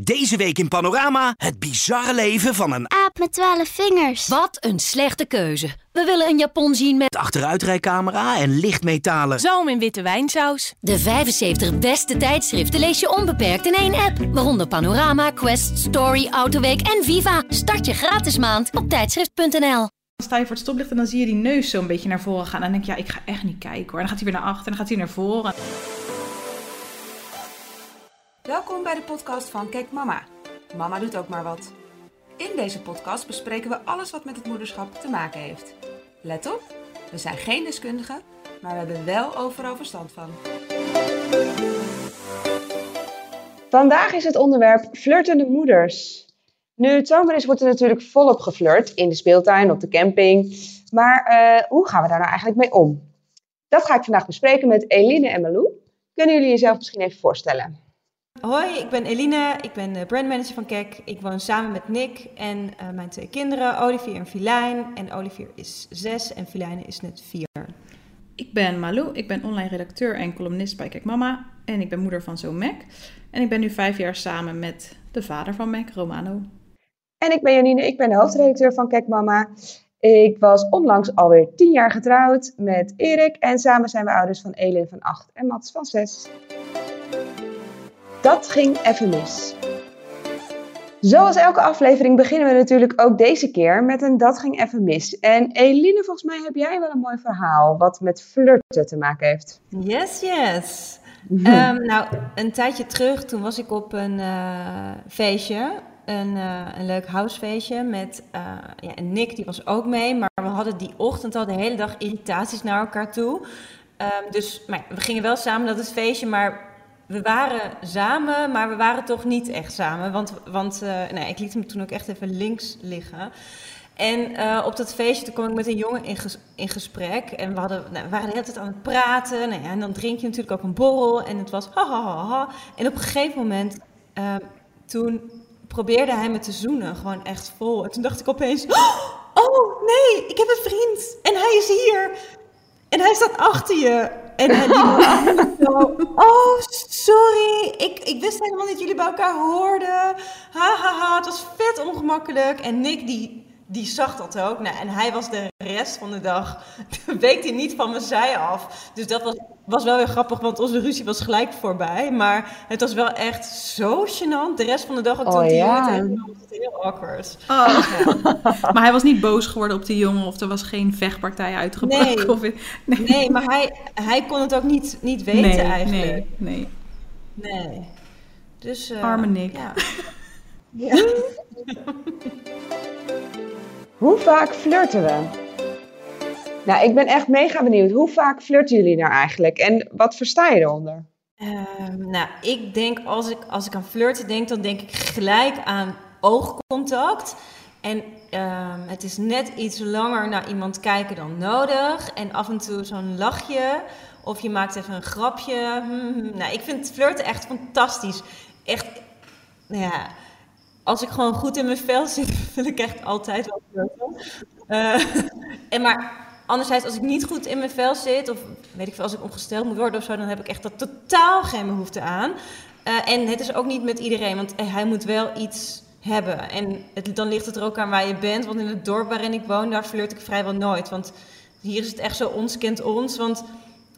Deze week in Panorama, het bizarre leven van een aap met 12 vingers. Wat een slechte keuze. We willen een Japon zien met achteruitrijcamera en lichtmetalen. Zoom in witte wijnsaus. De 75 beste tijdschriften lees je onbeperkt in één app. Waaronder Panorama, Quest, Story, Autoweek en Viva. Start je gratis maand op tijdschrift.nl. Dan sta je voor het stoplicht en dan zie je die neus zo een beetje naar voren gaan. En dan denk je, ja, ik ga echt niet kijken hoor. En dan gaat hij weer naar achter en dan gaat hij naar voren. Welkom bij de podcast van Kek Mama. Mama doet ook maar wat. In deze podcast bespreken we alles wat met het moederschap te maken heeft. Let op, we zijn geen deskundigen, maar we hebben wel overal verstand van. Vandaag is het onderwerp flirtende moeders. Nu het zomer is, wordt er natuurlijk volop geflirt in de speeltuin, op de camping. Maar hoe gaan we daar nou eigenlijk mee om? Dat ga ik vandaag bespreken met Eline en Malou. Kunnen jullie jezelf misschien even voorstellen? Hoi, ik ben Eline, ik ben brandmanager van Kek. Ik woon samen met Nick en mijn 2 kinderen, Olivier en Filijn. En Olivier is 6 en Filijn is net 4. Ik ben Malou, ik ben online redacteur en columnist bij Kek Mama. En ik ben moeder van zoon Mac. En ik ben nu 5 jaar samen met de vader van Mac, Romano. En ik ben Janine, ik ben de hoofdredacteur van Kek Mama. Ik was onlangs alweer 10 jaar getrouwd met Erik. En samen zijn we ouders van Elin van 8 en Mats van 6. Dat ging even mis. Zoals elke aflevering beginnen we natuurlijk ook deze keer met een dat ging even mis. En Eline, volgens mij heb jij wel een mooi verhaal wat met flirten te maken heeft. Yes, yes. Nou, een tijdje terug, toen was ik op een feestje. Een leuk housefeestje met en Nick, die was ook mee. Maar we hadden die ochtend al de hele dag irritaties naar elkaar toe. We gingen wel samen naar het feestje, maar... We waren samen, maar we waren toch niet echt samen. Want ik liet hem toen ook echt even links liggen. En op dat feestje toen kwam ik met een jongen in gesprek. En we waren de hele tijd aan het praten. Nou ja, en dan drink je natuurlijk ook een borrel. En het was ha, ha, ha, ha. En op een gegeven moment, toen probeerde hij me te zoenen. Gewoon echt vol. En toen dacht ik opeens, oh nee, ik heb een vriend. En hij is hier. En hij staat achter je. En die zo, oh sorry, ik wist helemaal niet dat jullie bij elkaar hoorden. Ha, ha, ha, het was vet ongemakkelijk. En Nick, die zag dat ook. Nou, en hij was de rest van de dag, week hij niet van mijn zij af. Dus dat was wel weer grappig, want onze ruzie was gelijk voorbij. Maar het was wel echt zo gênant. De rest van de dag ook tot die jongen was het heel awkward. Oh. Ja. Maar hij was niet boos geworden op die jongen of er was geen vechtpartij uitgebroken? Nee, nee, maar hij kon het ook niet weten eigenlijk. Nee. Dus, arme Nick. Ja. Ja. Hoe vaak flirten we? Nou, ik ben echt mega benieuwd. Hoe vaak flirten jullie nou eigenlijk? En wat versta je eronder? Ik denk als ik aan flirten denk, dan denk ik gelijk aan oogcontact. En het is net iets langer naar iemand kijken dan nodig. En af en toe zo'n lachje. Of je maakt even een grapje. Ik vind flirten echt fantastisch. Echt, nou ja... Als ik gewoon goed in mijn vel zit, wil ik echt altijd wel flirten. Maar anderzijds, als ik niet goed in mijn vel zit... of weet ik veel, als ik ongesteld moet worden of zo... dan heb ik echt dat totaal geen behoefte aan. En het is ook niet met iedereen, want hij moet wel iets hebben. En dan ligt het er ook aan waar je bent. Want in het dorp waarin ik woon, daar flirt ik vrijwel nooit. Want hier is het echt zo ons kent ons. Want het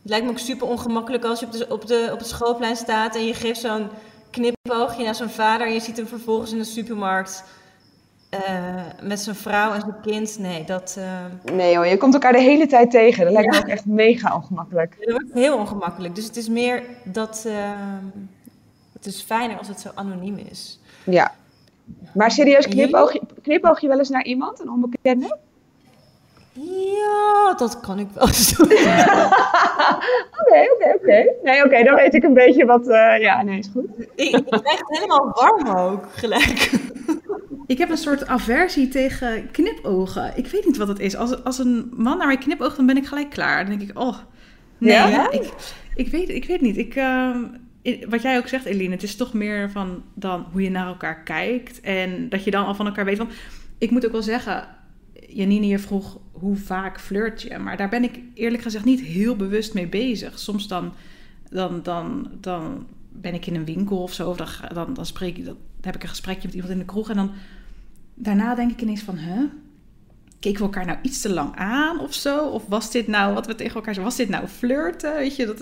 lijkt me ook super ongemakkelijk als je op het schoolplein staat... en je geeft zo'n... knipoogje naar zijn vader en je ziet hem vervolgens in de supermarkt met zijn vrouw en zijn kind. Nee, dat... Nee joh, je komt elkaar de hele tijd tegen. Dat lijkt me ook echt mega ongemakkelijk. Dat wordt heel ongemakkelijk. Dus het is meer dat... het is fijner als het zo anoniem is. Ja. Maar serieus, knipoog je wel eens naar iemand, een onbekende? Ja, dat kan ik wel eens doen. Oké. Nee, oké, dan weet ik een beetje wat... is goed. Ik krijg het helemaal warm ook, gelijk. Ik heb een soort aversie tegen knipogen. Ik weet niet wat het is. Als een man naar mij knipoogt, dan ben ik gelijk klaar. Dan denk ik, oh... Nee, ja? Ik weet niet. Wat jij ook zegt, Eline, het is toch meer van dan hoe je naar elkaar kijkt. En dat je dan al van elkaar weet. Want ik moet ook wel zeggen... Janine, je vroeg hoe vaak flirt je? Maar daar ben ik eerlijk gezegd niet heel bewust mee bezig. Soms dan ben ik in een winkel of zo, of dan heb ik een gesprekje met iemand in de kroeg en dan daarna denk ik ineens van, keken we elkaar nou iets te lang aan of zo? Of was dit nou wat we tegen elkaar zeiden? Was dit nou flirten? Weet je, dat...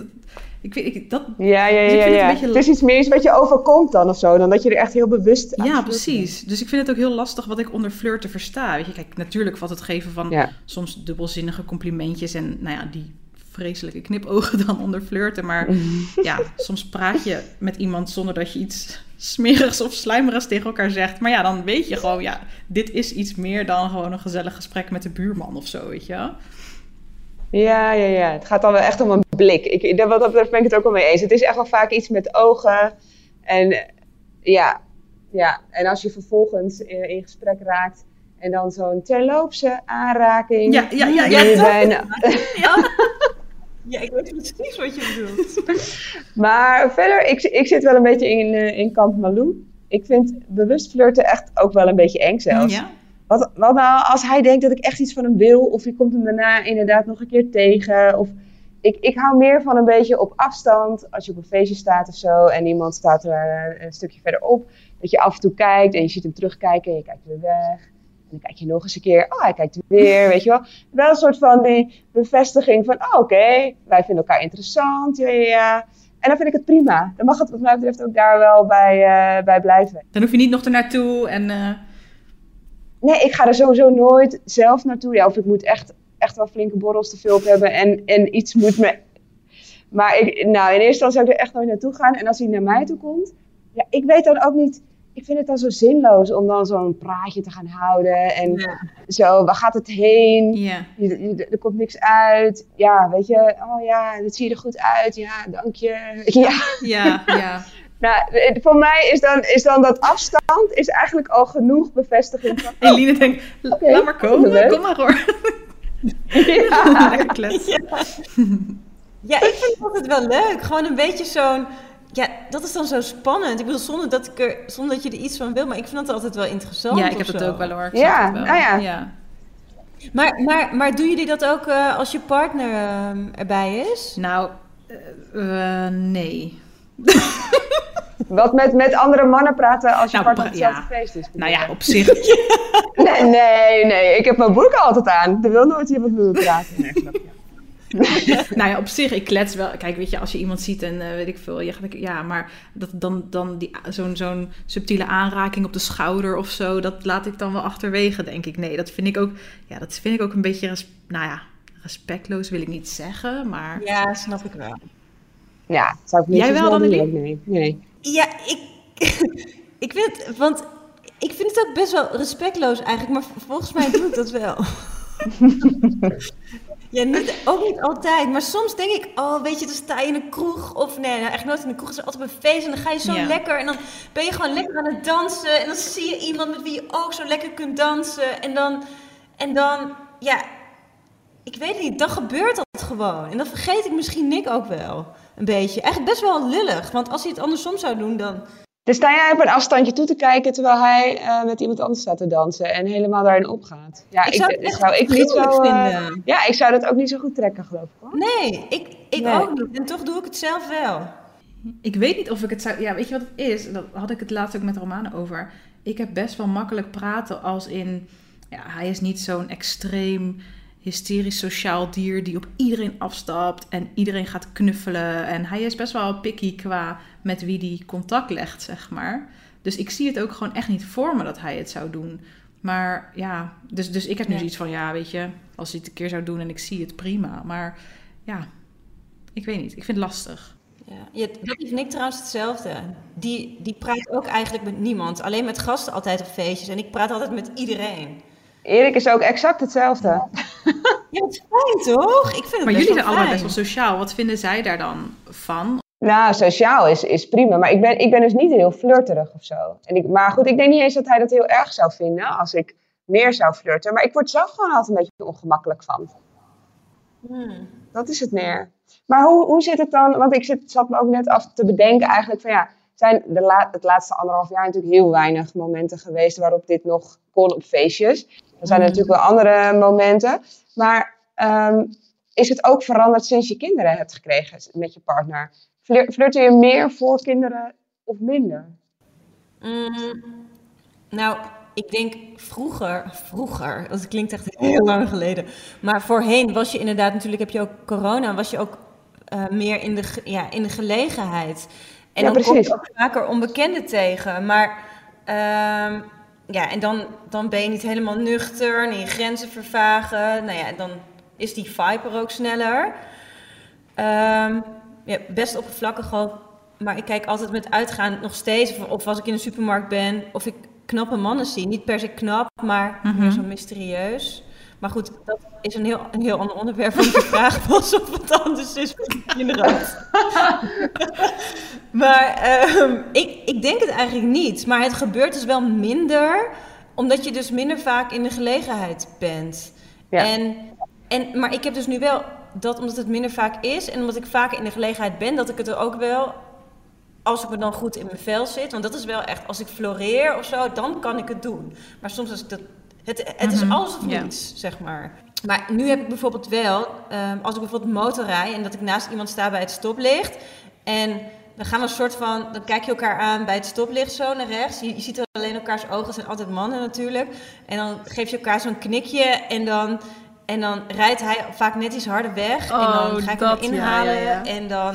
Ja. Het, het is iets meer wat je overkomt dan of zo, dan dat je er echt heel bewust aan flirten. Precies. Dus ik vind het ook heel lastig wat ik onder flirten versta. Weet je, kijk, natuurlijk valt het geven van soms dubbelzinnige complimentjes en die vreselijke knipogen dan onder flirten. Maar soms praat je met iemand zonder dat je iets smerigs of slijmerigs tegen elkaar zegt. Maar ja, dan weet je gewoon, dit is iets meer dan gewoon een gezellig gesprek met de buurman of zo, weet je. Ja. Het gaat dan wel echt om een blik. Wat dat betreft ben ik het ook wel mee eens. Het is echt wel vaak iets met ogen. En en als je vervolgens in gesprek raakt en dan zo'n terloopse aanraking. Ja, ik weet precies wat je bedoelt. Maar verder, ik zit wel een beetje in kamp Malou. Ik vind bewust flirten echt ook wel een beetje eng zelfs. Ja. Wat nou als hij denkt dat ik echt iets van hem wil, of je komt hem daarna inderdaad nog een keer tegen. Of ik hou meer van een beetje op afstand, als je op een feestje staat of zo en iemand staat er een stukje verderop. Dat je af en toe kijkt en je ziet hem terugkijken en je kijkt weer weg. En dan kijk je nog eens een keer. Oh, hij kijkt weer, weet je wel. Wel een soort van die bevestiging van... Oh, oké, wij vinden elkaar interessant. Ja. En dan vind ik het prima. Dan mag het wat mij betreft ook daar wel bij blijven. Dan hoef je niet nog ernaartoe en... Nee, ik ga er sowieso nooit zelf naartoe. Ja, of ik moet echt wel flinke borrels te veel op hebben. En iets moet me... Maar in eerste instantie zou ik er echt nooit naartoe gaan. En als hij naar mij toe komt... Ja, ik weet dan ook niet... Ik vind het dan zo zinloos om dan zo'n praatje te gaan houden. En zo, waar gaat het heen? Ja. Er komt niks uit. Ja, weet je. Oh ja, dit zie je er goed uit. Ja, dank je. Ja. Nou, voor mij is dan dat afstand is eigenlijk al genoeg bevestiging. Van, Eline denkt, laat maar komen. Kom maar hoor. Ja. Lekker klets. Ja, ik vind het altijd wel leuk. Gewoon een beetje zo'n... Ja, dat is dan zo spannend. Ik bedoel, zonder dat je er iets van wil, maar ik vind dat altijd wel interessant. Ja, ik heb het ook wel hoor. Ja. Maar doen jullie dat ook als je partner erbij is? Nou, nee. Wat met andere mannen praten als je partner op hetzelfde feest is? Nou ja, op zich. Nee. Ik heb mijn broek altijd aan. Er wil nooit iemand met me praten. Nee, snap je. Nou ja, op zich, ik klets wel. Kijk, weet je, als je iemand ziet en weet ik veel. Maar zo'n subtiele aanraking op de schouder of zo, dat laat ik dan wel achterwege, denk ik. Nee, dat vind ik ook. Ja, dat vind ik ook een beetje. Respectloos wil ik niet zeggen, maar. Ja, dat snap ik wel. Ja, zou ik niet. Jij wel dan nee. Ja, ik vind het. Want ik vind het ook best wel respectloos eigenlijk, maar volgens mij doe ik dat wel. Ja, ook niet altijd. Maar soms denk ik, weet je, dan sta je in een kroeg. Of nee, nou eigenlijk nooit in een kroeg. Het is altijd op een feest en dan ga je zo lekker. En dan ben je gewoon lekker aan het dansen. En dan zie je iemand met wie je ook zo lekker kunt dansen. En dan, ik weet niet, dan gebeurt dat gewoon. En dan vergeet ik misschien Nick ook wel een beetje. Eigenlijk best wel lullig, want als hij het andersom zou doen dan... Dus sta jij op een afstandje toe te kijken terwijl hij met iemand anders staat te dansen en helemaal daarin opgaat. Ja, ik zou het niet zo vinden. Ja, ik zou dat ook niet zo goed trekken, geloof ik. Hoor. Nee, ik ook niet. En toch doe ik het zelf wel. Ik weet niet of ik het zou... Ja, weet je wat het is? Dat had ik het laatst ook met Romane over. Ik heb best wel makkelijk praten als in... Ja, hij is niet zo'n extreem hysterisch sociaal dier die op iedereen afstapt en iedereen gaat knuffelen. En hij is best wel picky qua met wie die contact legt, zeg maar. Dus ik zie het ook gewoon echt niet voor me dat hij het zou doen. Maar ja, dus ik heb nu zoiets van, weet je, als hij het een keer zou doen en ik zie het, prima. Maar ja, ik weet niet. Ik vind het lastig. Ja, dat vind ik trouwens hetzelfde. Die praat ook eigenlijk met niemand. Alleen met gasten altijd op feestjes. En ik praat altijd met iedereen. Erik is ook exact hetzelfde. Ja, het is fijn toch? Ik vind het maar jullie zijn allemaal best wel sociaal. Wat vinden zij daar dan van? Nou, sociaal is prima. Maar ik ben dus niet heel flirterig of zo. Maar goed, ik denk niet eens dat hij dat heel erg zou vinden als ik meer zou flirten. Maar ik word zelf gewoon altijd een beetje ongemakkelijk van. Dat is het meer. Maar hoe zit het dan? Want ik zat me ook net af te bedenken eigenlijk van zijn het laatste 1,5 jaar natuurlijk heel weinig momenten geweest waarop dit nog kon op feestjes. Er zijn natuurlijk wel andere momenten. Maar is het ook veranderd sinds je kinderen hebt gekregen met je partner? Flirten je meer voor kinderen of minder? Nou, ik denk vroeger, dat klinkt echt heel lang geleden. Maar voorheen was je inderdaad, natuurlijk heb je ook corona, was je ook meer in de gelegenheid. En ja, dan kom je ook vaker onbekenden tegen. Maar en dan ben je niet helemaal nuchter en je grenzen vervagen. Nou ja, dan is die vibe er ook sneller. Best oppervlakkig ook. Maar ik kijk altijd met uitgaan nog steeds. Of als ik in de supermarkt ben. Of ik knappe mannen zie. Niet per se knap, maar meer zo mysterieus. Maar goed, dat is een heel ander onderwerp. Want de vraag was of het anders is voor de kinderen. Maar ik denk het eigenlijk niet. Maar het gebeurt dus wel minder. Omdat je dus minder vaak in de gelegenheid bent. Ja. Maar ik heb dus nu wel... Dat omdat het minder vaak is en omdat ik vaker in de gelegenheid ben, dat ik het er ook wel, als ik me dan goed in mijn vel zit, want dat is wel echt, als ik floreer of zo, dan kan ik het doen. Maar soms als ik dat, het is alles of niets, zeg maar. Maar nu heb ik bijvoorbeeld wel, als ik bijvoorbeeld motorrij en dat ik naast iemand sta bij het stoplicht en dan gaan we een soort van, dan kijk je elkaar aan bij het stoplicht zo naar rechts. Je ziet alleen elkaars ogen, het zijn altijd mannen natuurlijk. En dan geef je elkaar zo'n knikje en dan rijdt hij vaak net iets harder weg. Oh, en dan ga ik hem inhalen. Ja. En dan...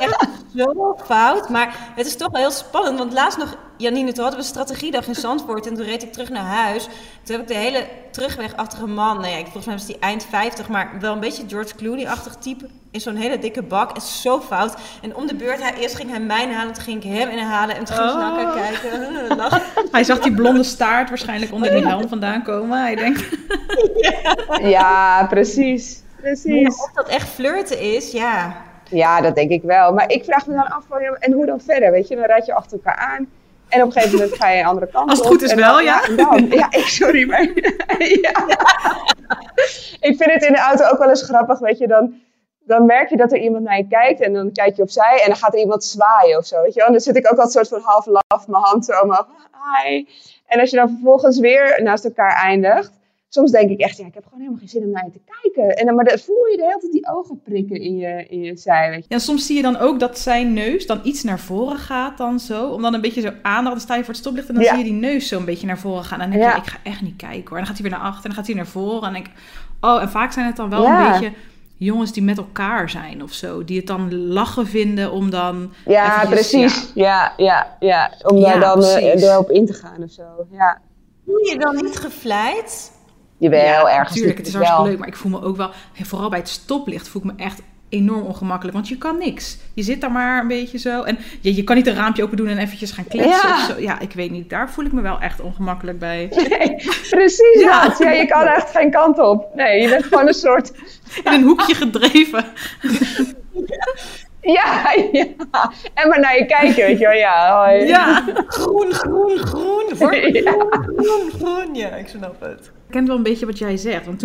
Echt zo fout. Maar het is toch wel heel spannend. Want laatst nog, Janine, toen hadden we strategiedag in Zandvoort. En toen reed ik terug naar huis. Toen heb ik de hele terugweg achter een man. Nou ja, volgens mij was die eind 50. Maar wel een beetje George Clooney-achtig type. In zo'n hele dikke bak. Het is zo fout. En om de beurt, eerst ging hij mij halen. Toen ging ik hem inhalen. En toen ging ik naar elkaar kijken. Hij zag die blonde staart waarschijnlijk onder die helm vandaan komen. Hij denkt... Ja, precies. Maar of dat echt flirten is, ja... Ja, dat denk ik wel. Maar ik vraag me dan af, en hoe dan verder, weet je? Dan rijd je achter elkaar aan en op een gegeven moment ga je een andere kant op. Als het goed is wel, ja. Sorry, maar... ja. Ik vind het in de auto ook wel eens grappig, weet je? Dan merk je dat er iemand naar je kijkt en dan kijk je opzij en dan gaat er iemand zwaaien of zo, weet je wel? En dan zit ik ook al soort van half laf, mijn hand zo omhoog. Hi. En als je dan vervolgens weer naast elkaar eindigt, soms denk ik echt, ik heb gewoon helemaal geen zin om naar je te kijken. En dan, maar dan voel je de hele tijd die ogen prikken in je zij. Weet je. Ja, soms zie je dan ook dat zijn neus dan iets naar voren gaat dan zo. Om dan een beetje zo aan te staan voor het stoplicht. En dan zie je die neus zo een beetje naar voren gaan. En dan denk je, ik ga echt niet kijken hoor. En dan gaat hij weer naar achter en dan gaat hij naar voren. En dan denk ik, en vaak zijn het dan wel een beetje jongens die met elkaar zijn of zo. Die het dan lachen vinden om dan... Ja, eventjes, precies. Ja. Om daar dan erop in te gaan of zo. Ja. Voel je dan niet gevleid? Jawel, ergens. Natuurlijk, het is hartstikke leuk, maar ik voel me ook wel... Vooral bij het stoplicht voel ik me echt enorm ongemakkelijk, want je kan niks. Je zit daar maar een beetje zo en je kan niet een raampje open doen en eventjes gaan kletsen of zo. Ja, ik weet niet, daar voel ik me wel echt ongemakkelijk bij. Nee, precies dat. Ja, je kan echt geen kant op. Nee, je bent gewoon een soort... In een hoekje gedreven. Ja. En maar naar je kijken, weet je wel. Ja, hoi. Ja, groen. Groen. Ja, ik snap het. Ik ken wel een beetje wat jij zegt, want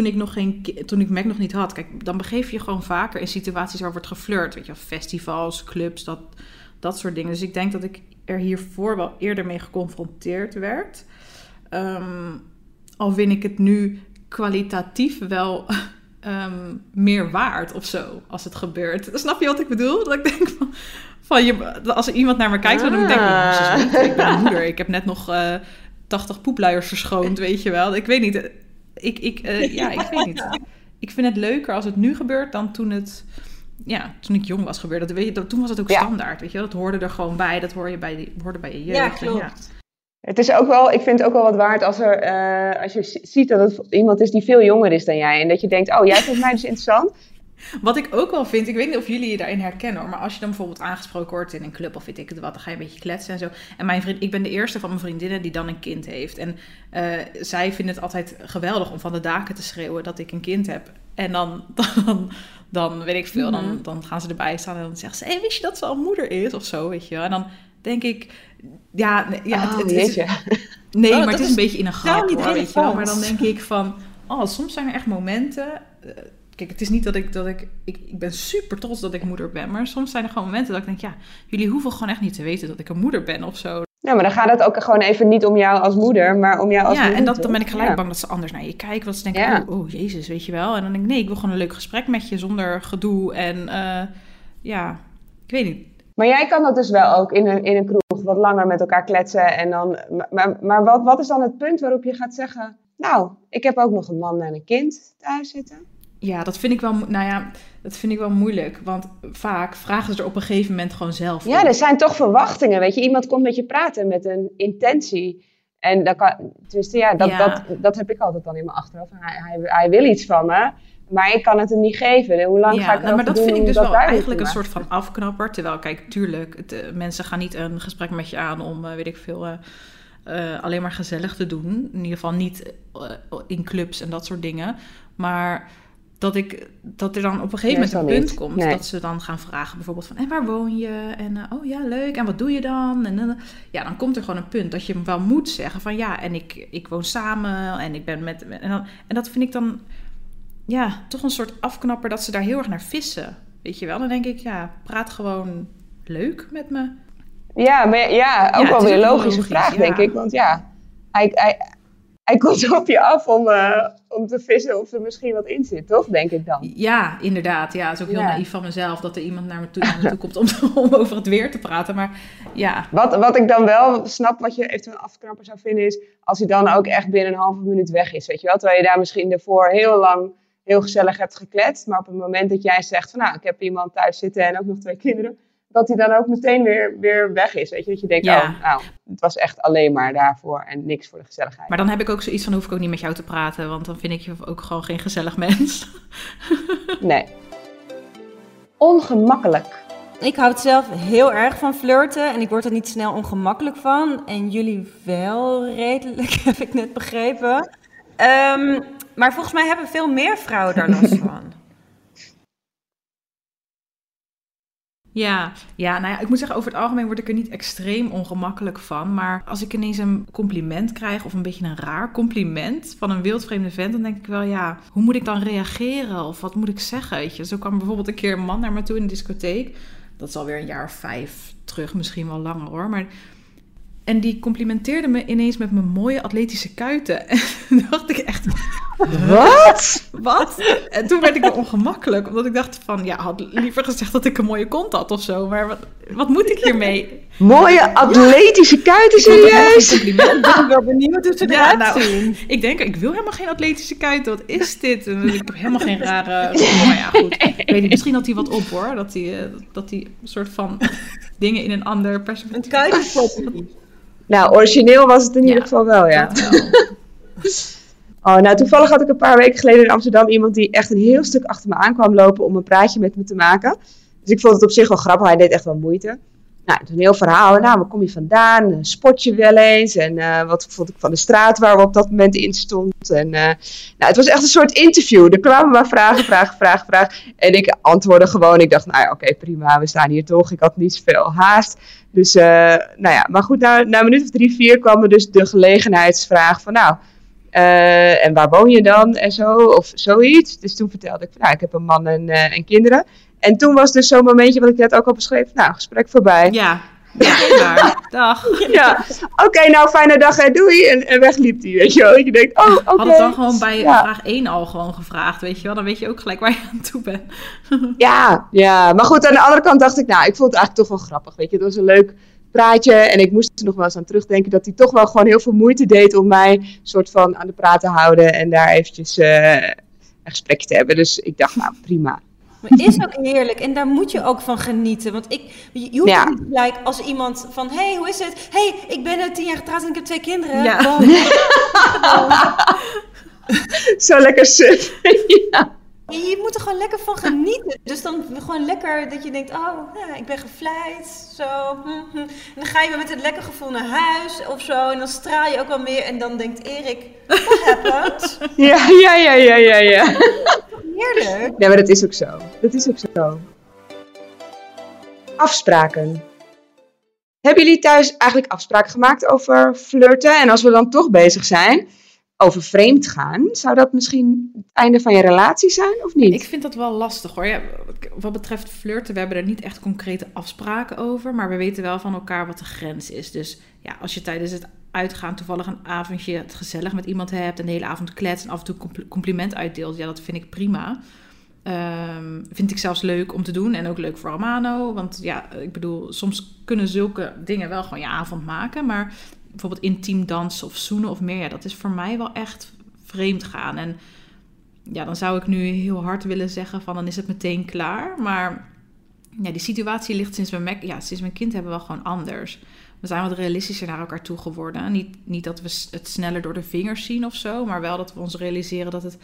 toen ik Mac nog niet had, kijk, dan begeef je gewoon vaker in situaties waar wordt geflirt, weet je, festivals, clubs, dat soort dingen. Dus ik denk dat ik er hiervoor wel eerder mee geconfronteerd werd. Al vind ik het nu kwalitatief wel meer waard of zo, als het gebeurt. Snap je wat ik bedoel? Dat ik denk als er iemand naar me kijkt, dan denk ik ben moeder, ik heb net nog... 80 poepluiers verschoond, weet je wel. Ik weet niet. Ik weet niet. Ik vind het leuker als het nu gebeurt dan toen ik jong was gebeurd. Toen was het ook standaard, weet je wel. Dat hoorde er gewoon bij. Dat hoorde bij je jeugd. Ja, klopt. Het is ook wel, ik vind het ook wel wat waard als je ziet dat het iemand is die veel jonger is dan jij. En dat je denkt, jij vindt mij dus interessant. Wat ik ook wel vind, ik weet niet of jullie je daarin herkennen hoor, maar als je dan bijvoorbeeld aangesproken wordt in een club of weet ik het wat, dan ga je een beetje kletsen en zo. En ik ben de eerste van mijn vriendinnen die dan een kind heeft. En zij vinden het altijd geweldig om van de daken te schreeuwen dat ik een kind heb. En dan weet ik veel, dan gaan ze erbij staan en dan zeggen ze, wist je dat ze al moeder is? Of zo, weet je wel. En dan denk ik, maar het is een beetje in een grap hoor, weet je wel. Maar dan denk ik van, soms zijn er echt momenten... Kijk, het is niet dat ik ben super trots dat ik moeder ben. Maar soms zijn er gewoon momenten dat ik denk, jullie hoeven gewoon echt niet te weten dat ik een moeder ben of zo. Ja, maar dan gaat het ook gewoon even niet om jou als moeder, maar om jou als moeder. Ja, en dan ben ik gelijk bang dat ze anders naar je kijken. Want ze denken, jezus, weet je wel. En dan denk ik, nee, ik wil gewoon een leuk gesprek met je zonder gedoe en... ja, ik weet niet. Maar jij kan dat dus wel ook in een kroeg wat langer met elkaar kletsen. En dan, maar wat is dan het punt waarop je gaat zeggen... Nou, ik heb ook nog een man en een kind thuis zitten. Ja, dat vind ik wel, moeilijk. Want vaak vragen ze er op een gegeven moment gewoon zelf om. Ja, er zijn toch verwachtingen, weet je. Iemand komt met je praten met een intentie. En dan kan, tenminste, ja, dat heb ik altijd dan in mijn achterhoofd. Hij wil iets van me, maar ik kan het hem niet geven. Hoe lang ga ik erover doen? Maar dat vind ik dus wel eigenlijk een soort van afknapper. Terwijl, kijk, tuurlijk, mensen gaan niet een gesprek met je aan om, weet ik veel... alleen maar gezellig te doen. In ieder geval niet in clubs en dat soort dingen. Maar dat er dan op een gegeven moment een punt komt... Nee. Dat ze dan gaan vragen bijvoorbeeld van... waar woon je? En oh ja, leuk. En wat doe je dan? En ja, dan komt er gewoon een punt dat je wel moet zeggen van... ja, en ik woon samen en ik ben met... En dat vind ik dan ja, toch een soort afknapper... dat ze daar heel erg naar vissen. Weet je wel? Dan denk ik, ja, praat gewoon leuk met me... Ja, maar ja, ook wel weer een logische vraag, denk ik. Want ja, hij komt op je af om te vissen of er misschien wat in zit, toch? Denk ik dan. Ja, inderdaad. Ja, het is ook heel naïef van mezelf dat er iemand naar me toe komt om over het weer te praten. Maar ja. Wat ik dan wel snap, wat je eventueel een afknapper zou vinden, is als hij dan ook echt binnen een halve minuut weg is, weet je wel? Terwijl je daar misschien daarvoor heel lang heel gezellig hebt gekletst. Maar op het moment dat jij zegt van, nou, ik heb iemand thuis zitten en ook nog 2 kinderen... dat hij dan ook meteen weer weg is. Weet je, dat je denkt, oh, nou, het was echt alleen maar daarvoor en niks voor de gezelligheid. Maar dan heb ik ook zoiets van, hoef ik ook niet met jou te praten... want dan vind ik je ook gewoon geen gezellig mens. Nee. Ongemakkelijk. Ik houd zelf heel erg van flirten en ik word er niet snel ongemakkelijk van. En jullie wel redelijk, heb ik net begrepen. Maar volgens mij hebben veel meer vrouwen daar last van. Ja, ik moet zeggen, over het algemeen word ik er niet extreem ongemakkelijk van. Maar als ik ineens een compliment krijg of een beetje een raar compliment van een wildvreemde vent... dan denk ik wel, ja, hoe moet ik dan reageren of wat moet ik zeggen? Weet je? Zo kwam bijvoorbeeld een keer een man naar me toe in de discotheek. Dat is alweer een jaar of 5 terug, misschien wel langer hoor. Maar... En die complimenteerde me ineens met mijn mooie atletische kuiten. En toen dacht ik echt... Wat? En toen werd ik wel ongemakkelijk. Omdat ik dacht van... Ja, had liever gezegd dat ik een mooie kont had of zo. Maar wat moet ik hiermee? Mooie atletische kuiten, serieus? Ik ben wel benieuwd hoe ze eruit zien. Ik denk, ik wil helemaal geen atletische kuiten. Wat is dit? Ik heb helemaal geen rare... Maar ja, goed. Ik weet niet, misschien had hij wat op hoor. Dat hij een soort van dingen in een ander perspectief... Een kuitenpop. Nou, origineel was het in ieder geval wel, ja. Oh, nou, toevallig had ik een paar weken geleden in Amsterdam iemand die echt een heel stuk achter me aan kwam lopen om een praatje met me te maken. Dus ik vond het op zich wel grappig, hij deed echt wel moeite. Nou, het is een heel verhaal, nou, waar kom je vandaan? Sport je wel eens? En wat vond ik van de straat waar we op dat moment in stond? En nou, het was echt een soort interview. Er kwamen maar vragen. En ik antwoordde gewoon. Ik dacht, nou ja, oké, prima, we staan hier toch. Ik had niet zoveel haast. Dus, nou ja, maar goed, na een minuut of 3, 4 kwam er dus de gelegenheidsvraag van, nou... en waar woon je dan en zo, of zoiets. Dus toen vertelde ik, ik heb een man en kinderen. En toen was dus zo'n momentje, wat ik net ook al beschreef, nou, gesprek voorbij. Ja, daar. Dag. Ja, oké, nou, fijne dag en doei. En wegliep die, weet je wel. En je denkt, oh, oké. Had het dan gewoon bij vraag 1 al gewoon gevraagd, weet je wel. Dan weet je ook gelijk waar je aan toe bent. Ja, maar goed, aan de andere kant dacht ik, nou, ik vond het eigenlijk toch wel grappig, weet je. Het was een leuk... praatje. En ik moest er nog wel eens aan terugdenken dat hij toch wel gewoon heel veel moeite deed om mij soort van aan de praat te houden en daar eventjes een gesprekje te hebben. Dus ik dacht, nou prima. Maar het is ook heerlijk en daar moet je ook van genieten. Want je hoeft niet gelijk als iemand van, hey, hoe is het? Hey, ik ben 10 jaar getrouwd en ik heb 2 kinderen. Ja. Wow. Zo lekker suf. Ja. Je moet er gewoon lekker van genieten. Dus dan gewoon lekker dat je denkt, oh, ja, ik ben gevleid, zo. En dan ga je weer met het lekker gevoel naar huis of zo. En dan straal je ook wel meer. En dan denkt Erik, what happened? Ja. Heerlijk. Ja, maar dat is ook zo. Afspraken. Hebben jullie thuis eigenlijk afspraken gemaakt over flirten? En als we dan toch bezig zijn... over vreemd gaan, zou dat misschien het einde van je relatie zijn of niet? Ik vind dat wel lastig hoor. Ja, wat betreft flirten, we hebben er niet echt concrete afspraken over, maar we weten wel van elkaar wat de grens is. Dus ja, als je tijdens het uitgaan toevallig een avondje het gezellig met iemand hebt, en de hele avond klets en af en toe compliment uitdeelt, ja, dat vind ik prima. Vind ik zelfs leuk om te doen. En ook leuk voor Armano. Want ja, ik bedoel, soms kunnen zulke dingen wel gewoon je avond maken. Maar bijvoorbeeld intiem dansen of zoenen of meer. Ja, dat is voor mij wel echt vreemd gaan. En ja, dan zou ik nu heel hard willen zeggen van dan is het meteen klaar. Maar ja, die situatie ligt sinds mijn kind hebben we wel gewoon anders. We zijn wat realistischer naar elkaar toe geworden. Niet dat we het sneller door de vingers zien of zo. Maar wel dat we ons realiseren dat het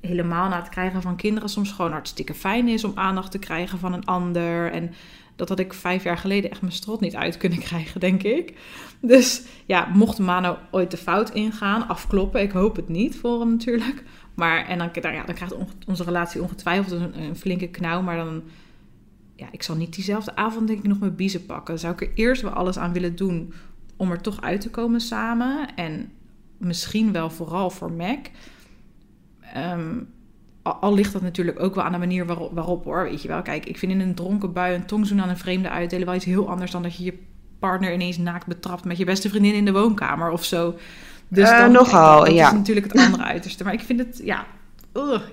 helemaal na het krijgen van kinderen soms gewoon hartstikke fijn is om aandacht te krijgen van een ander. En dat had ik 5 jaar geleden echt mijn strot niet uit kunnen krijgen, denk ik. Dus ja, mocht Mano ooit de fout ingaan, afkloppen. Ik hoop het niet voor hem natuurlijk. Maar en dan krijgt onze relatie ongetwijfeld een flinke knauw. Maar dan, ja, ik zal niet diezelfde avond denk ik nog mijn biezen pakken. Dan zou ik er eerst wel alles aan willen doen om er toch uit te komen samen. En misschien wel vooral voor Mac. Al ligt dat natuurlijk ook wel aan de manier waarop hoor, weet je wel. Kijk, ik vind in een dronken bui een tongzoen aan een vreemde uitdelen wel iets heel anders dan dat je je partner ineens naakt betrapt met je beste vriendin in de woonkamer of zo. Dus dan, nogal, dat is natuurlijk het andere uiterste. Maar ik vind het,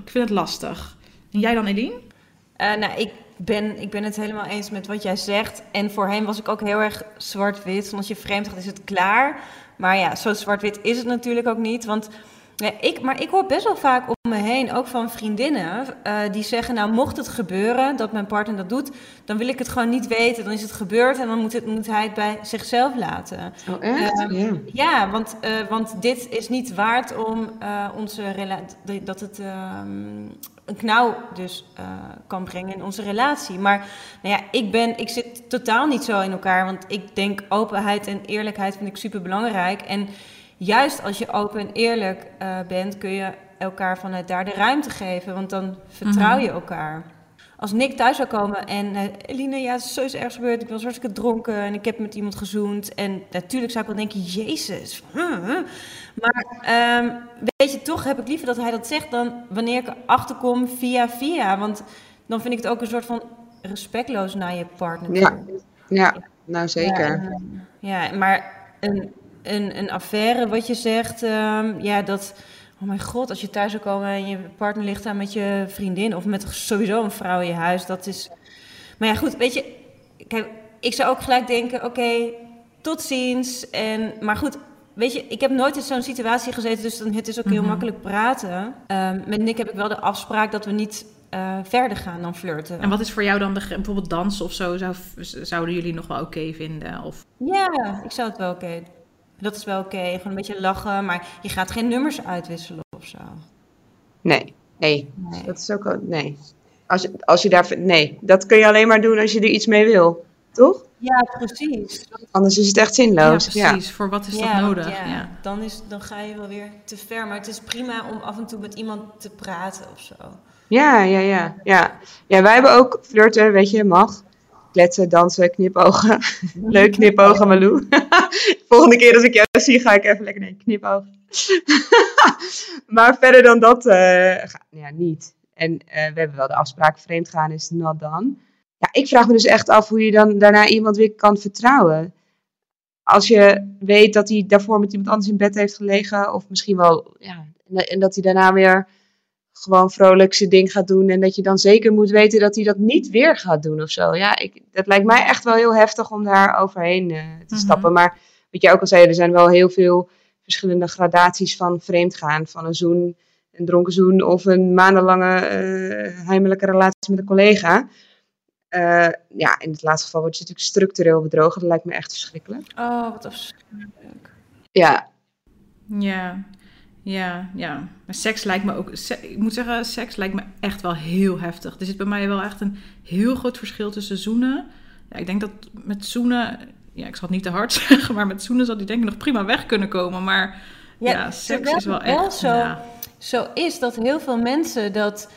ik vind het lastig. En jij dan, Edine? Ik ben het helemaal eens met wat jij zegt. En voorheen was ik ook heel erg zwart-wit. Want als je vreemd gaat, is het klaar. Maar ja, zo zwart-wit is het natuurlijk ook niet, want... Ik hoor best wel vaak om me heen, ook van vriendinnen, die zeggen, nou mocht het gebeuren dat mijn partner dat doet, dan wil ik het gewoon niet weten, dan is het gebeurd en dan moet hij het bij zichzelf laten. Oh echt? Ja, want dit is niet waard om dat het een knauw dus kan brengen in onze relatie. Maar nou ja, ik zit totaal niet zo in elkaar, want ik denk openheid en eerlijkheid vind ik super belangrijk en juist als je open en eerlijk bent, kun je elkaar vanuit daar de ruimte geven. Want dan vertrouw je elkaar. Als Nick thuis zou komen en... Elina, ja, zo is ergens gebeurd. Ik was hartstikke dronken en ik heb met iemand gezoend. En natuurlijk zou ik wel denken, Jezus. Maar weet je, toch heb ik liever dat hij dat zegt dan wanneer ik erachter kom via. Want dan vind ik het ook een soort van respectloos naar je partner. Ja. Nou zeker. Maar... Een affaire, wat je zegt, dat... Oh mijn god, als je thuis zou komen en je partner ligt daar met je vriendin... of met sowieso een vrouw in je huis, dat is... Maar ja, goed, weet je... Kijk, ik zou ook gelijk denken, oké, tot ziens. Maar goed, weet je, ik heb nooit in zo'n situatie gezeten... dus dan, het is ook heel makkelijk praten. Met Nick heb ik wel de afspraak dat we niet verder gaan dan flirten. En wat is voor jou dan bijvoorbeeld dansen of zo? Zouden jullie nog wel oké vinden? Of... Ja, ik zou het wel oké vinden. Dat is wel oké. Gewoon een beetje lachen. Maar je gaat geen nummers uitwisselen of zo. Nee. Dat is ook al... Nee. Als je daar... Nee. Dat kun je alleen maar doen als je er iets mee wil. Toch? Ja, precies. Anders is het echt zinloos. Ja, precies. Ja. Voor wat is dat nodig? Ja. Dan ga je wel weer te ver. Maar het is prima om af en toe met iemand te praten of zo. Ja. Ja, wij hebben ook flirten. Weet je, mag. Kletsen, dansen, knipogen. Leuk knipogen, Malou. Volgende keer als ik jou zie, ga ik even lekker knipogen. Maar verder dan dat niet. En we hebben wel de afspraak, vreemd gaan is not done. Ja, ik vraag me dus echt af hoe je dan daarna iemand weer kan vertrouwen. Als je weet dat hij daarvoor met iemand anders in bed heeft gelegen. Of misschien wel, ja, en dat hij daarna weer... gewoon vrolijk zijn ding gaat doen... en dat je dan zeker moet weten dat hij dat niet weer gaat doen of zo. Ja, dat lijkt mij echt wel heel heftig om daar overheen te stappen. Maar wat jij ook al zei, er zijn wel heel veel verschillende gradaties van vreemdgaan. Van een zoen, een dronken zoen... of een maandenlange heimelijke relatie met een collega. In het laatste geval word je natuurlijk structureel bedrogen. Dat lijkt me echt verschrikkelijk. Oh, wat afschuwelijk. Ja, maar seks lijkt me ook... Ik moet zeggen, seks lijkt me echt wel heel heftig. Er zit bij mij wel echt een heel groot verschil tussen zoenen. Ja, ik denk dat met zoenen... Ja, ik zal het niet te hard zeggen, maar met zoenen zal die denk ik nog prima weg kunnen komen. Maar ja seks is wel echt... Zo is dat heel veel mensen dat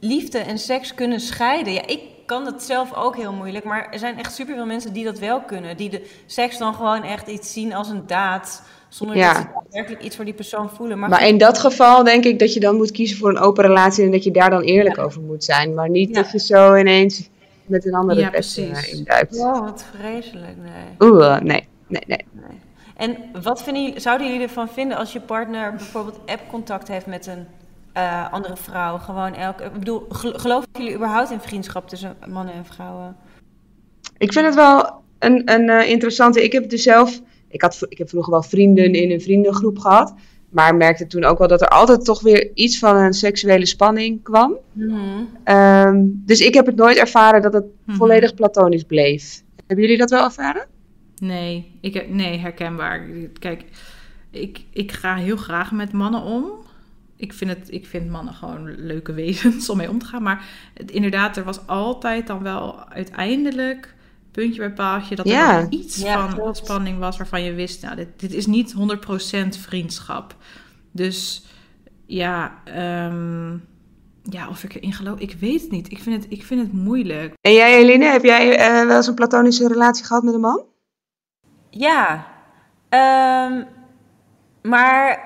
liefde en seks kunnen scheiden. Ja, ik kan dat zelf ook heel moeilijk, maar er zijn echt superveel mensen die dat wel kunnen. Die de seks dan gewoon echt iets zien als een daad, zonder dat ze werkelijk iets voor die persoon voelen. Maar in dat geval denk ik dat je dan moet kiezen voor een open relatie en dat je daar dan eerlijk over moet zijn. Maar niet dat je zo ineens met een andere persoon induikt. Wow, wat vreselijk. Nee. Nee. En wat zouden jullie ervan vinden als je partner bijvoorbeeld app-contact heeft met een andere vrouwen, gewoon elke... Ik bedoel, geloven jullie überhaupt in vriendschap tussen mannen en vrouwen? Ik vind het wel een interessante... Ik heb dus zelf... Ik heb vroeger wel vrienden in een vriendengroep gehad. Maar merkte toen ook wel dat er altijd toch weer iets van een seksuele spanning kwam. Mm. Dus ik heb het nooit ervaren dat het volledig platonisch bleef. Hebben jullie dat wel ervaren? Nee, herkenbaar. Kijk, ik ga heel graag met mannen om. Ik vind mannen gewoon leuke wezens om mee om te gaan. Maar het, inderdaad, er was altijd dan wel uiteindelijk... puntje bij paaltje, dat er iets van spanning was waarvan je wist... nou, dit is niet 100% vriendschap. Dus of ik erin geloof, ik weet het niet. Ik vind het moeilijk. En jij, Eline, heb jij wel eens een platonische relatie gehad met een man? Ja, maar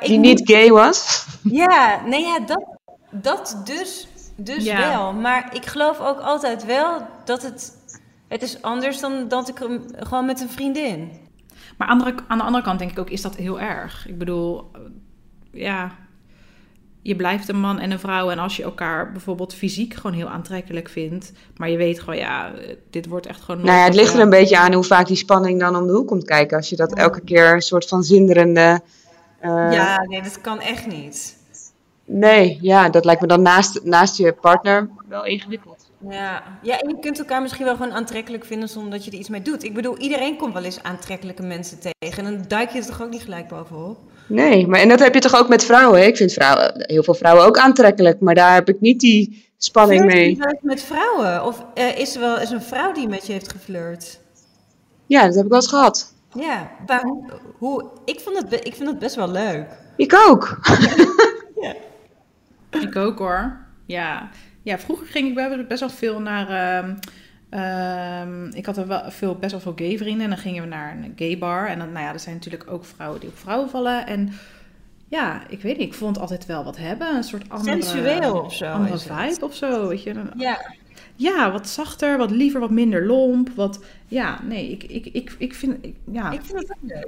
ik... Die niet gay was? Ja, nee, ja, dat dus... wel, maar ik geloof ook altijd wel dat het is anders dan dat ik gewoon met een vriendin. Maar aan de andere kant denk ik ook, is dat heel erg. Ik bedoel, je blijft een man en een vrouw. En als je elkaar bijvoorbeeld fysiek gewoon heel aantrekkelijk vindt. Maar je weet gewoon, dit wordt echt gewoon... Nou ja, het ligt er een beetje aan hoe vaak die spanning dan om de hoek komt kijken. Als je dat elke keer een soort van zinderende... Ja, nee, dat kan echt niet. Nee, dat lijkt me dan naast je partner wel ingewikkeld. Ja, en je kunt elkaar misschien wel gewoon aantrekkelijk vinden zonder dat je er iets mee doet. Ik bedoel, iedereen komt wel eens aantrekkelijke mensen tegen. En dan duik je er toch ook niet gelijk bovenop? Nee, maar en dat heb je toch ook met vrouwen? Hè? Ik vind heel veel vrouwen ook aantrekkelijk, maar daar heb ik niet die spanning mee. Flirt je wel eens met vrouwen? Of is er wel eens een vrouw die met je heeft geflirt? Ja, dat heb ik wel eens gehad. Ja, maar ik vind het best wel leuk. Ik ook. Ja. Ik ook hoor. Ja, vroeger ging ik best wel veel naar... ik had best wel veel gay vrienden. En dan gingen we naar een gay bar. En dan, er zijn natuurlijk ook vrouwen die op vrouwen vallen. En ik weet niet. Ik vond altijd wel wat hebben. Een soort andere... Sensueel of zo. Andere vibe of zo, weet je. Ja, wat zachter, wat liever, wat minder lomp. Wat, ik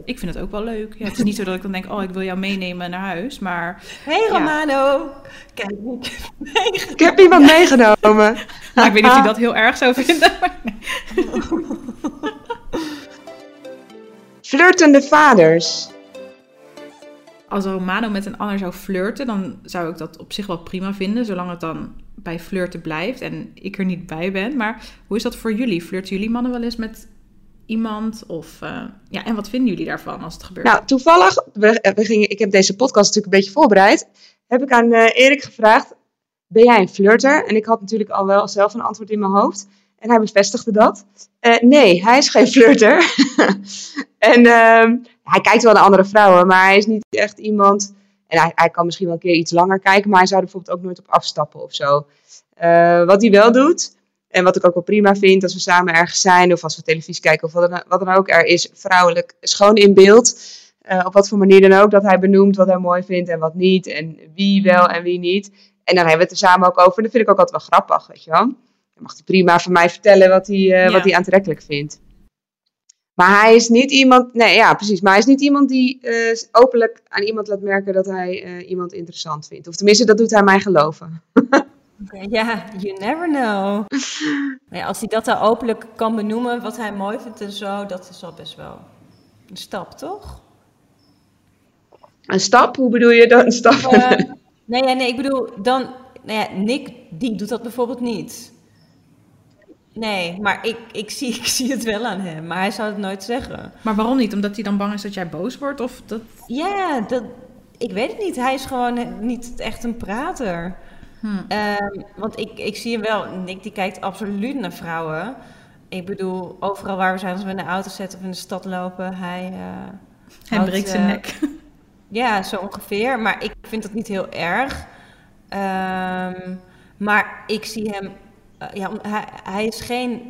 vind het ook wel leuk. Ja, het is niet zo dat ik dan denk, ik wil jou meenemen naar huis, maar... Hey Romano! Kijk, ik heb iemand meegenomen. Nou, ik weet niet of hij dat heel erg zou vinden. Flirtende vaders. Als Romano met een ander zou flirten, dan zou ik dat op zich wel prima vinden, zolang het dan... bij flirten blijft en ik er niet bij ben. Maar hoe is dat voor jullie? Flirten jullie mannen wel eens met iemand? Of en wat vinden jullie daarvan als het gebeurt? Nou, toevallig, ik heb deze podcast natuurlijk een beetje voorbereid. Heb ik aan Erik gevraagd, ben jij een flirter? En ik had natuurlijk al wel zelf een antwoord in mijn hoofd. En hij bevestigde dat. Nee, hij is geen flirter. En hij kijkt wel naar andere vrouwen, maar hij is niet echt iemand... En hij kan misschien wel een keer iets langer kijken, maar hij zou er bijvoorbeeld ook nooit op afstappen of zo. Wat hij wel doet, en wat ik ook wel prima vind, als we samen ergens zijn of als we televisie kijken of wat dan ook, er is vrouwelijk schoon in beeld. Op wat voor manier dan ook, dat hij benoemt wat hij mooi vindt en wat niet. En wie wel en wie niet. En daar hebben we het er samen ook over. En dat vind ik ook altijd wel grappig, weet je wel. Dan mag hij prima van mij vertellen wat hij aantrekkelijk vindt. Maar hij is niet iemand... Nee, ja, precies. Maar hij is niet iemand die openlijk aan iemand laat merken dat hij iemand interessant vindt. Of tenminste, dat doet hij mij geloven. You never know. Maar als hij dat al openlijk kan benoemen, wat hij mooi vindt en zo, dat is al best wel een stap, toch? Een stap? Hoe bedoel je dan een stap? Ik bedoel dan... Nick, die doet dat bijvoorbeeld niet. Nee, maar ik zie het wel aan hem. Maar hij zou het nooit zeggen. Maar waarom niet? Omdat hij dan bang is dat jij boos wordt? Of dat... Ja, ik weet het niet. Hij is gewoon niet echt een prater. Want ik zie hem wel. Nick die kijkt absoluut naar vrouwen. Ik bedoel, overal waar we zijn, als we in de auto zitten of in de stad lopen, hij breekt zijn nek. Ja, zo ongeveer. Maar ik vind dat niet heel erg. Maar ik zie hem...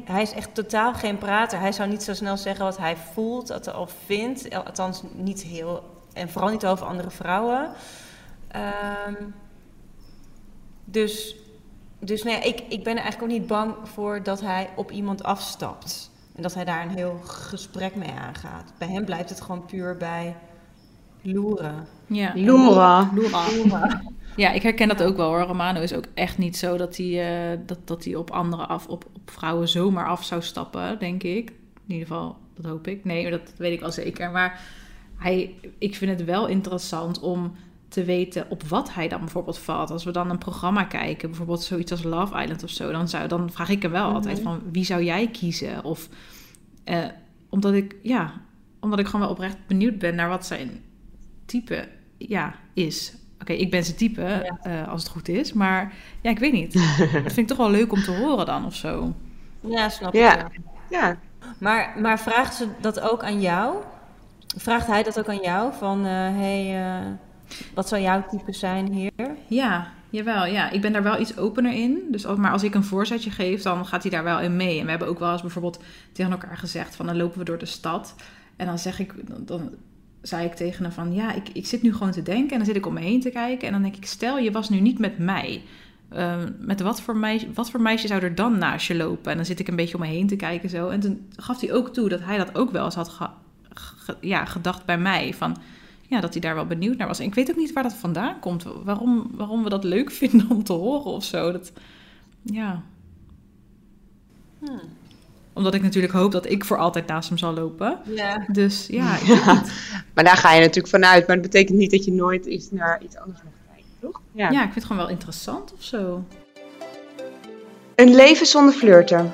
hij is echt totaal geen prater. Hij zou niet zo snel zeggen wat hij voelt, wat hij al vindt. Althans, niet heel... En vooral niet over andere vrouwen. Ik ben er eigenlijk ook niet bang voor dat hij op iemand afstapt. En dat hij daar een heel gesprek mee aangaat. Bij hem blijft het gewoon puur bij... Loeren. Ja. Loeren. Ja, ik herken dat ook wel hoor. Romano is ook echt niet zo dat hij op anderen op vrouwen zomaar af zou stappen, denk ik. In ieder geval, dat hoop ik. Nee, dat weet ik wel zeker. Maar ik vind het wel interessant om te weten op wat hij dan bijvoorbeeld valt. Als we dan een programma kijken, bijvoorbeeld zoiets als Love Island of zo, dan vraag ik hem wel altijd van wie zou jij kiezen? Of omdat ik gewoon wel oprecht benieuwd ben naar wat zijn type is. Oké, ik ben zijn type, als het goed is. Maar ja, ik weet niet. Dat vind ik toch wel leuk om te horen dan, of zo. Ja, snap ik. Ja. Maar vraagt ze dat ook aan jou? Vraagt hij dat ook aan jou? Van, wat zou jouw type zijn hier? Ja, jawel. Ja. Ik ben daar wel iets opener in. Dus maar als ik een voorzetje geef, dan gaat hij daar wel in mee. En we hebben ook wel eens bijvoorbeeld tegen elkaar gezegd van, dan lopen we door de stad. En dan zei ik tegen hem van, ik zit nu gewoon te denken. En dan zit ik om me heen te kijken. En dan denk ik, stel, je was nu niet met mij. Met wat voor meisje zou er dan naast je lopen? En dan zit ik een beetje om me heen te kijken zo. En toen gaf hij ook toe dat hij dat ook wel eens had gedacht bij mij. Van, dat hij daar wel benieuwd naar was. En ik weet ook niet waar dat vandaan komt. Waarom we dat leuk vinden om te horen of zo. Omdat ik natuurlijk hoop dat ik voor altijd naast hem zal lopen. Ja. Dus maar daar ga je natuurlijk vanuit. Maar dat betekent niet dat je nooit eens naar iets anders mag kijken, toch? Ja, ik vind het gewoon wel interessant of zo. Een leven zonder flirten.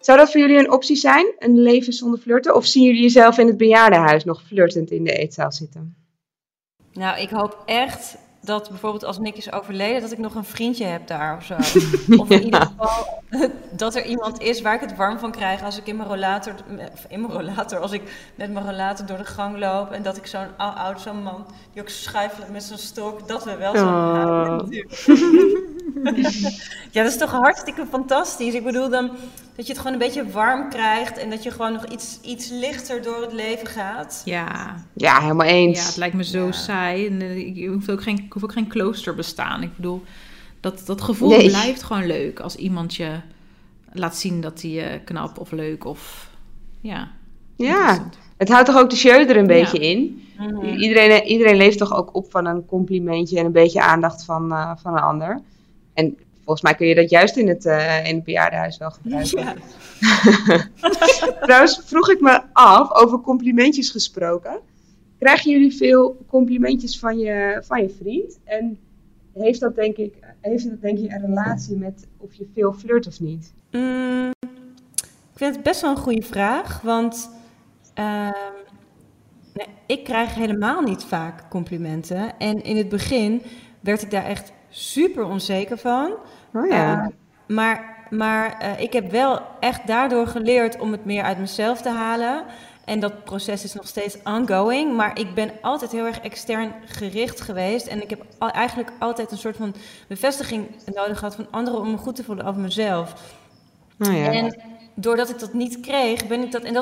Zou dat voor jullie een optie zijn? Een leven zonder flirten? Of zien jullie jezelf in het bejaardenhuis nog flirtend in de eetzaal zitten? Nou, ik hoop echt dat bijvoorbeeld als Nick is overleden, dat ik nog een vriendje heb daar of zo. Of in ieder geval dat er iemand is waar ik het warm van krijg als ik als ik met mijn rollator door de gang loop en dat ik zo'n man die ook schuifelt met zo'n stok, dat we wel zo'n houden. Ja, dat is toch hartstikke fantastisch. Ik bedoel dan dat je het gewoon een beetje warm krijgt en dat je gewoon nog iets lichter door het leven gaat. Ja, helemaal eens. Ja, het lijkt me zo saai. En, ik hoef ook geen kloosterbestaan. Ik bedoel, dat gevoel blijft gewoon leuk als iemand je laat zien dat hij knap of leuk of het houdt toch ook de show er een beetje in. Mm-hmm. Iedereen leeft toch ook op van een complimentje en een beetje aandacht van een ander. En volgens mij kun je dat juist in het bejaardenhuis wel gebruiken. Ja. Trouwens, vroeg ik me af, over complimentjes gesproken. Krijgen jullie veel complimentjes van je vriend? En heeft dat denk ik een relatie met of je veel flirt of niet? Ik vind het best wel een goede vraag, want ik krijg helemaal niet vaak complimenten. En in het begin werd ik daar echt super onzeker van. Oh ja. Maar ik heb wel echt daardoor geleerd om het meer uit mezelf te halen. En dat proces is nog steeds ongoing. Maar ik ben altijd heel erg extern gericht geweest. En ik heb eigenlijk altijd een soort van bevestiging nodig gehad van anderen om me goed te voelen over mezelf. Oh ja. En doordat ik dat niet kreeg, ben ik dat. En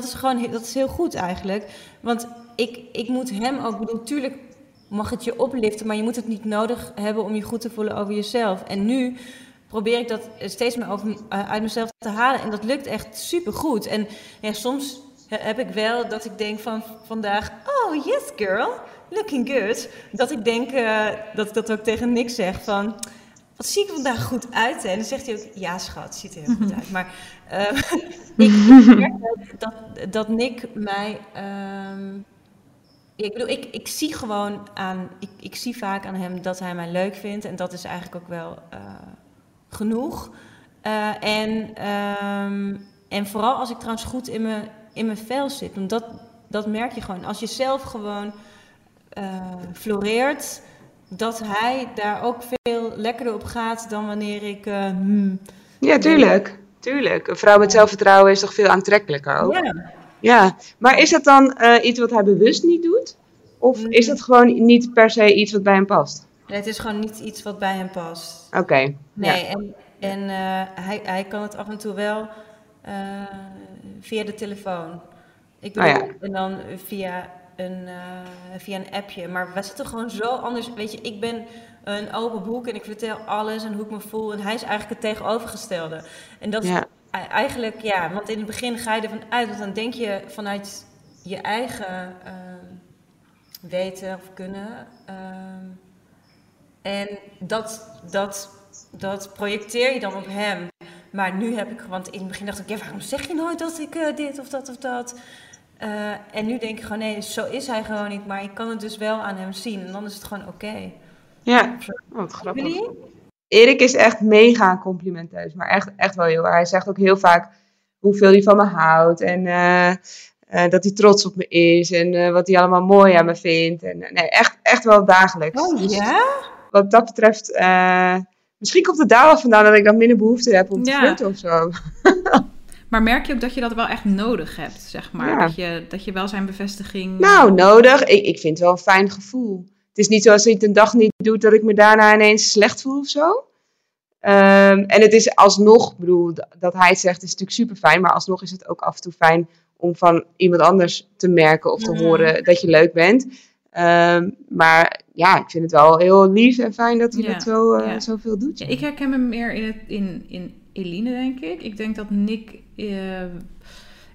dat is heel goed eigenlijk. Want ik moet hem ook, bedoel, tuurlijk mag het je opliften, maar je moet het niet nodig hebben om je goed te voelen over jezelf. En nu probeer ik dat steeds meer uit mezelf te halen. En dat lukt echt supergoed. En ja, soms heb ik wel dat ik denk van vandaag, oh yes girl, looking good. Dat ik denk dat ik dat ook tegen Nick zeg van, wat zie ik vandaag goed uit? En dan zegt hij ook, ja schat, ziet er heel goed uit. Maar ik merk dat Nick mij... Ik bedoel, ik zie gewoon aan... Ik zie vaak aan hem dat hij mij leuk vindt. En dat is eigenlijk ook wel genoeg. En vooral als ik trouwens goed in mijn vel zit. Want dat merk je gewoon. Als je zelf gewoon floreert, dat hij daar ook veel lekkerder op gaat dan wanneer ik... Ja, tuurlijk. Een vrouw met zelfvertrouwen is toch veel aantrekkelijker ook? Ja, maar is dat dan iets wat hij bewust niet doet? Of is dat gewoon niet per se iets wat bij hem past? Nee, het is gewoon niet iets wat bij hem past. Oké. Nee, hij kan het af en toe wel via de telefoon. Ik bedoel, en dan via een appje. Maar we zitten gewoon zo anders. Weet je, ik ben een open boek en ik vertel alles en hoe ik me voel. En hij is eigenlijk het tegenovergestelde. En dat is... Eigenlijk want in het begin ga je ervan uit, want dan denk je vanuit je eigen weten of kunnen. En dat projecteer je dan op hem. Maar nu heb ik, want in het begin dacht ik, ja, waarom zeg je nooit dat ik dit of dat of dat? En nu denk ik gewoon, nee, zo is hij gewoon niet. Maar ik kan het dus wel aan hem zien. En dan is het gewoon oké. Ja, wat grappig. Jullie? Erik is echt mega complimenteus. Maar echt wel heel waar. Hij zegt ook heel vaak hoeveel hij van me houdt. En dat hij trots op me is. En wat hij allemaal mooi aan me vindt. En, nee, echt wel dagelijks. Oh ja? Dus, wat dat betreft... misschien komt het daar wel vandaan dat ik dan minder behoefte heb om te flirten of zo. Maar merk je ook dat je dat wel echt nodig hebt, zeg maar? Ja. Dat je wel zijn bevestiging... Nou, nodig. Ik vind het wel een fijn gevoel. Het is niet zo als je het een dag niet doet, dat ik me daarna ineens slecht voel of zo. En het is alsnog, ik bedoel, dat hij het zegt, is natuurlijk super fijn. Maar alsnog is het ook af en toe fijn om van iemand anders te merken of te horen dat je leuk bent. Maar ja, ik vind het wel heel lief en fijn dat hij dat zoveel doet. Ja, ik herken me meer in Eline, denk ik. Ik denk dat Nick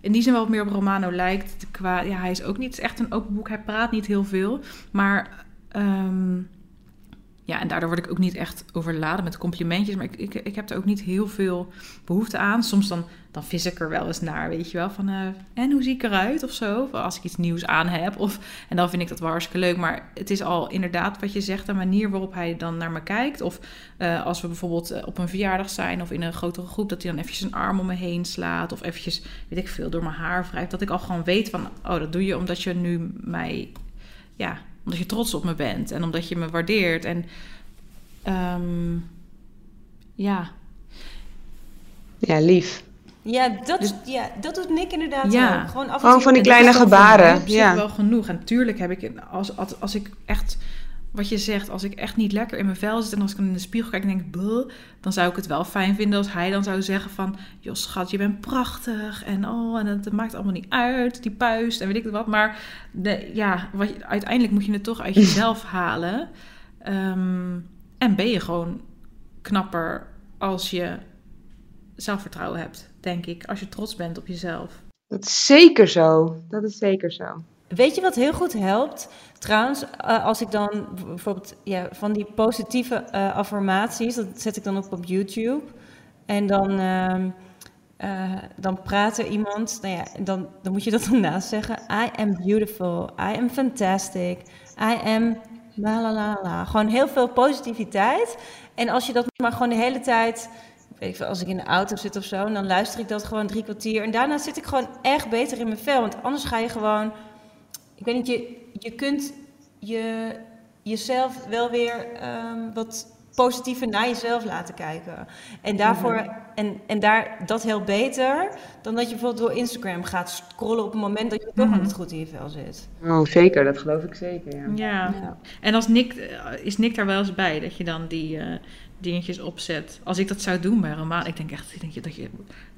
in die zin wel meer op Romano lijkt. Ja, hij is ook niet echt een open boek. Hij praat niet heel veel. Maar en daardoor word ik ook niet echt overladen met complimentjes. Maar ik heb er ook niet heel veel behoefte aan. Soms dan vis ik er wel eens naar, weet je wel. Van, en hoe zie ik eruit of zo? Of als ik iets nieuws aan heb. En dan vind ik dat wel hartstikke leuk. Maar het is al inderdaad wat je zegt. De manier waarop hij dan naar me kijkt. Of als we bijvoorbeeld op een verjaardag zijn. Of in een grotere groep. Dat hij dan eventjes een arm om me heen slaat. Of eventjes, weet ik veel, door mijn haar wrijft. Dat ik al gewoon weet van, oh, dat doe je omdat je nu mij... ja. Omdat je trots op me bent. En omdat je me waardeert. En ja. Ja, lief. Ja, dat doet Nick inderdaad wel. Gewoon af en toe van die kleine gebaren. Dat is wel genoeg. En natuurlijk heb ik, als ik echt... Wat je zegt, als ik echt niet lekker in mijn vel zit... en als ik in de spiegel kijk en denk... dan zou ik het wel fijn vinden als hij dan zou zeggen van... joh schat, je bent prachtig. En het maakt allemaal niet uit. Die puist en weet ik wat. Maar uiteindelijk moet je het toch uit jezelf halen. En ben je gewoon knapper als je zelfvertrouwen hebt, denk ik. Als je trots bent op jezelf. Dat is zeker zo. Dat is zeker zo. Weet je wat heel goed helpt? Trouwens, als ik dan bijvoorbeeld van die positieve affirmaties, dat zet ik dan op YouTube. En dan praat er iemand, dan moet je dat ernaast zeggen. I am beautiful, I am fantastic, I am la la la la. Gewoon heel veel positiviteit. En als je dat maar gewoon de hele tijd... Als ik in de auto zit of zo, dan luister ik dat gewoon 3 kwartier. En daarna zit ik gewoon echt beter in mijn vel. Want anders ga je gewoon... Ik weet niet, je kunt jezelf wel weer wat positiever naar jezelf laten kijken. En daarvoor dat heel beter dan dat je bijvoorbeeld door Instagram gaat scrollen op het moment dat je toch niet goed in je vel zit. Oh, zeker, dat geloof ik zeker. Ja. Ja. En als is Nick daar wel eens bij dat je dan die dingetjes opzet? Als ik dat zou doen bij Romaan, ik denk echt dat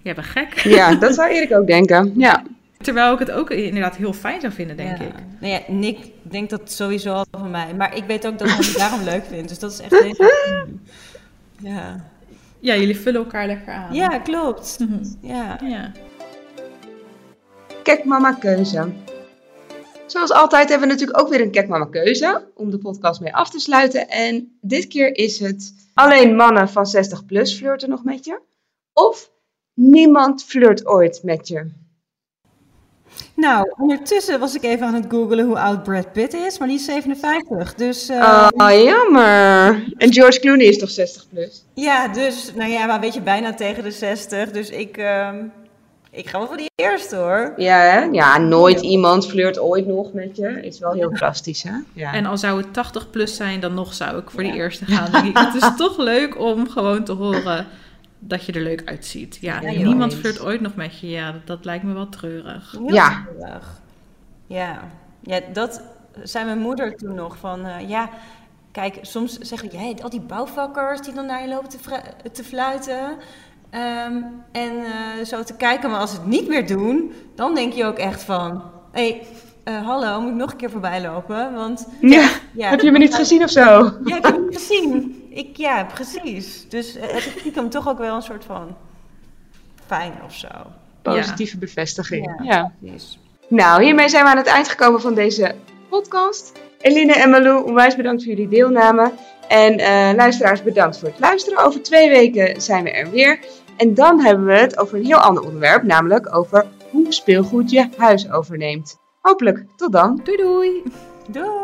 jij bent gek. Ja, dat zou Erik ook denken. Ja. Terwijl ik het ook inderdaad heel fijn zou vinden, denk ik. Nou ja, Nick denkt dat sowieso al van mij. Maar ik weet ook dat hij het daarom leuk vindt. Dus dat is echt heel fijn. Ja. Ja, jullie vullen elkaar lekker aan. Ja, klopt. Mm-hmm. Ja. Kek Mama Keuze. Zoals altijd hebben we natuurlijk ook weer een Kek Mama Keuze. Om de podcast mee af te sluiten. En dit keer is het... Alleen mannen van 60 plus flirten nog met je. Of niemand flirt ooit met je. Nou, ondertussen was ik even aan het googelen hoe oud Brad Pitt is, maar die is 57, dus... Oh, jammer. En George Clooney is toch 60 plus? Ja, dus, maar weet je, bijna tegen de 60, dus ik ga wel voor die eerste, hoor. Ja, hè? Ja, nooit iemand flirt ooit nog met je. Is wel heel drastisch, hè? Ja. En al zou het 80 plus zijn, dan nog zou ik voor die eerste gaan, denk ik. Het is toch leuk om gewoon te horen... dat je er leuk uitziet. Ja, niemand flirt ooit nog met je. Ja, dat lijkt me wel treurig. Ja. Ja, dat zei mijn moeder toen nog. Van kijk, soms zeg ik... al die bouwvakkers die dan naar je lopen te fluiten... zo te kijken. Maar als ze het niet meer doen... dan denk je ook echt van... hallo, moet ik nog een keer voorbij lopen? Want, heb je me niet gezien of zo? Ja, ik heb hem niet gezien. Precies. Dus ik hem toch ook wel een soort van fijn of zo. Positieve bevestiging. Ja, precies. Nou, hiermee zijn we aan het eind gekomen van deze podcast. Eline en Malou, onwijs bedankt voor jullie deelname. En luisteraars, bedankt voor het luisteren. Over 2 weken zijn we er weer. En dan hebben we het over een heel ander onderwerp, namelijk over hoe speelgoed je huis overneemt. Hopelijk, tot dan. Doei doei. Doei.